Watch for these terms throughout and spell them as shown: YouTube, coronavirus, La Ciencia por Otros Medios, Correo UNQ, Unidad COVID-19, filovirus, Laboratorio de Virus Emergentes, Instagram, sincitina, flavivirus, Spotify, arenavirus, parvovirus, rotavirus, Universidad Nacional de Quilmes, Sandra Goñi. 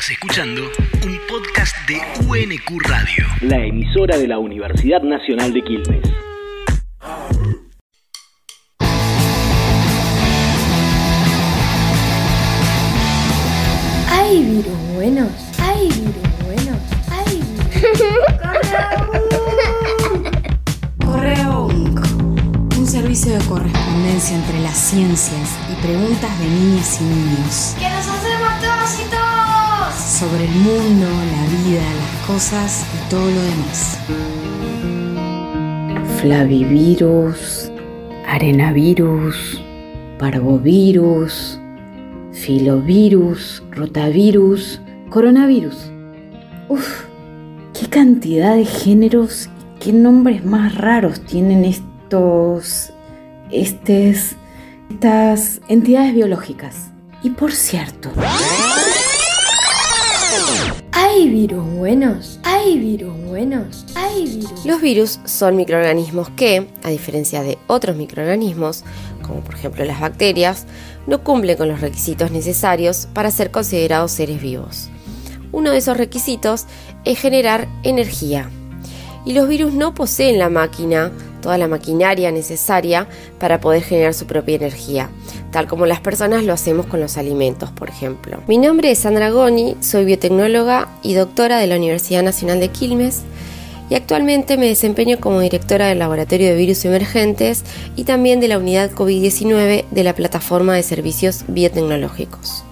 Estás escuchando un podcast de UNQ Radio, la emisora de la Universidad Nacional de Quilmes. ¿Hay virus buenos? ¿Hay virus buenos? ¿Hay virus? Correo UNQ, un servicio de correspondencia entre las ciencias y preguntas de niñas y niños. ¡Que nos hacemos todos y todas! Sobre el mundo, la vida, las cosas y todo lo demás. Flavivirus, arenavirus, parvovirus, filovirus, rotavirus, coronavirus. Uf, qué cantidad de géneros y qué nombres más raros tienen estas entidades biológicas. Y por cierto, ¿hay virus buenos? ¿Hay virus buenos? ¿Hay virus? Los virus son microorganismos que, a diferencia de otros microorganismos, como por ejemplo las bacterias, no cumplen con los requisitos necesarios para ser considerados seres vivos. Uno de esos requisitos es generar energía. Y los virus no poseen toda la maquinaria necesaria para poder generar su propia energía, tal como las personas lo hacemos con los alimentos, por ejemplo. Mi nombre es Sandra Goñi, soy biotecnóloga y doctora de la Universidad Nacional de Quilmes y actualmente me desempeño como directora del Laboratorio de Virus Emergentes y también de la Unidad COVID-19 de la Plataforma de Servicios Biotecnológicos.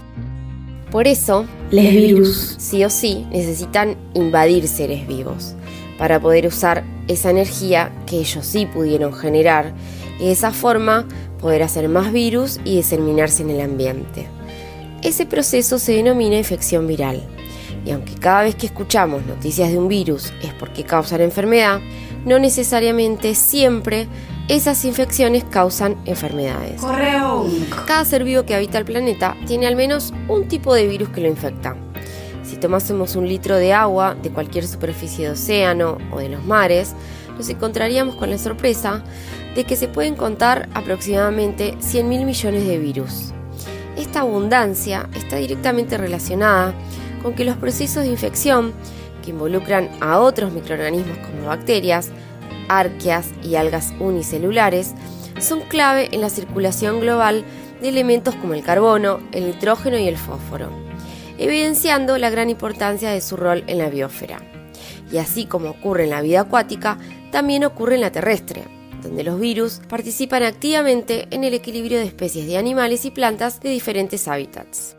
Por eso, los virus sí o sí necesitan invadir seres vivos para poder usar esa energía que ellos sí pudieron generar y de esa forma poder hacer más virus y diseminarse en el ambiente. Ese proceso se denomina infección viral y aunque cada vez que escuchamos noticias de un virus es porque causan enfermedad, no necesariamente siempre esas infecciones causan enfermedades. Correo. Cada ser vivo que habita el planeta tiene al menos un tipo de virus que lo infecta. Si tomásemos un litro de agua de cualquier superficie de océano o de los mares, nos encontraríamos con la sorpresa de que se pueden contar aproximadamente 100.000 millones de virus. Esta abundancia está directamente relacionada con que los procesos de infección que involucran a otros microorganismos como bacterias, arqueas y algas unicelulares son clave en la circulación global de elementos como el carbono, el nitrógeno y el fósforo, evidenciando la gran importancia de su rol en la biosfera. Y así como ocurre en la vida acuática, también ocurre en la terrestre, donde los virus participan activamente en el equilibrio de especies de animales y plantas de diferentes hábitats.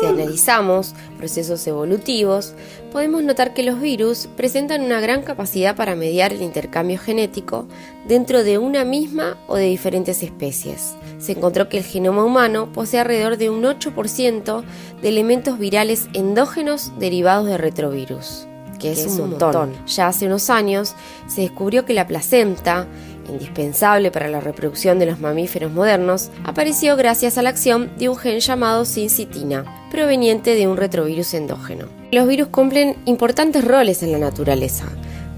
Si analizamos procesos evolutivos, podemos notar que los virus presentan una gran capacidad para mediar el intercambio genético dentro de una misma o de diferentes especies. Se encontró que el genoma humano posee alrededor de un 8% de elementos virales endógenos derivados de retrovirus, que es un montón. Ya hace unos años se descubrió que la placenta, indispensable para la reproducción de los mamíferos modernos, apareció gracias a la acción de un gen llamado sincitina, proveniente de un retrovirus endógeno. Los virus cumplen importantes roles en la naturaleza,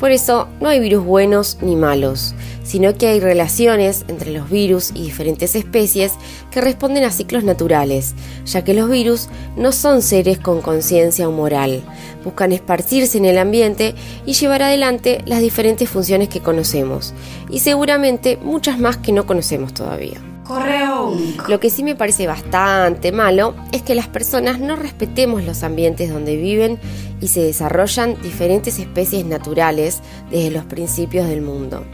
por eso no hay virus buenos ni malos, sino que hay relaciones entre los virus y diferentes especies que responden a ciclos naturales, ya que los virus no son seres con conciencia o moral, buscan esparcirse en el ambiente y llevar adelante las diferentes funciones que conocemos, y seguramente muchas más que no conocemos todavía. Correo. Lo que sí me parece bastante malo es que las personas no respetemos los ambientes donde viven y se desarrollan diferentes especies naturales desde los principios del mundo.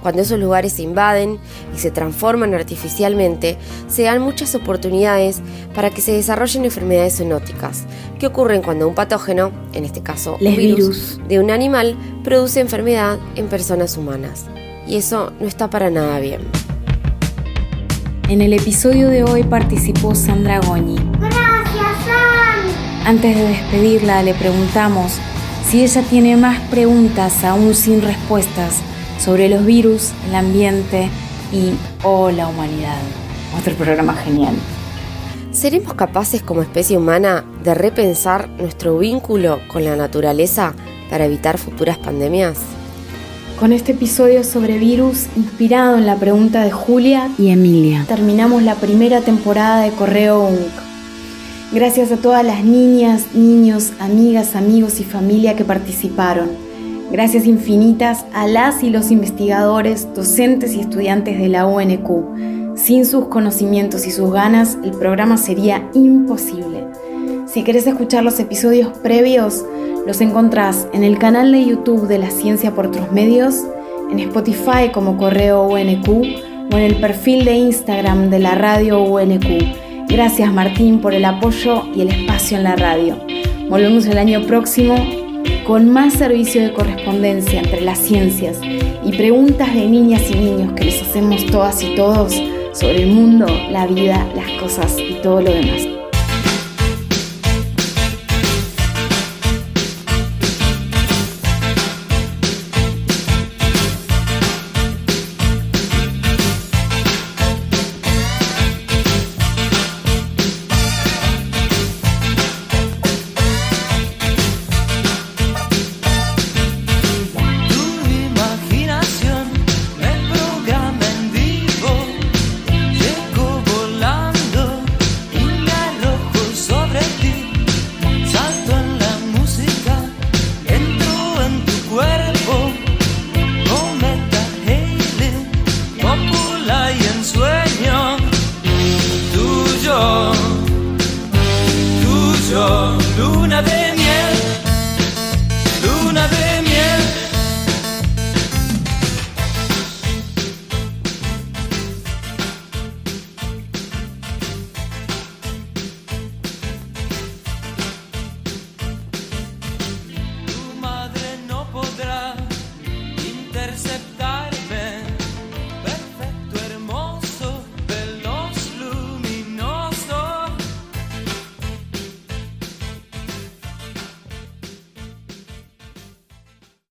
Cuando esos lugares se invaden y se transforman artificialmente, se dan muchas oportunidades para que se desarrollen enfermedades zoonóticas, que ocurren cuando un patógeno, en este caso un virus, de un animal, produce enfermedad en personas humanas. Y eso no está para nada bien. En el episodio de hoy participó Sandra Goñi. ¡Gracias, Sam! Antes de despedirla, le preguntamos si ella tiene más preguntas aún sin respuestas sobre los virus, el ambiente y la humanidad. Otro programa genial. ¿Seremos capaces como especie humana de repensar nuestro vínculo con la naturaleza para evitar futuras pandemias? Con este episodio sobre virus, inspirado en la pregunta de Julia y Emilia, terminamos la primera temporada de Correo UNQ. Gracias a todas las niñas, niños, amigas, amigos y familia que participaron. Gracias infinitas a las y los investigadores, docentes y estudiantes de la UNQ. Sin sus conocimientos y sus ganas, el programa sería imposible. Si querés escuchar los episodios previos, los encontrás en el canal de YouTube de La Ciencia por Otros Medios, en Spotify como Correo UNQ o en el perfil de Instagram de la radio UNQ. Gracias, Martín, por el apoyo y el espacio en la radio. Volvemos el año próximo con más servicio de correspondencia entre las ciencias y preguntas de niñas y niños que les hacemos todas y todos sobre el mundo, la vida, las cosas y todo lo demás.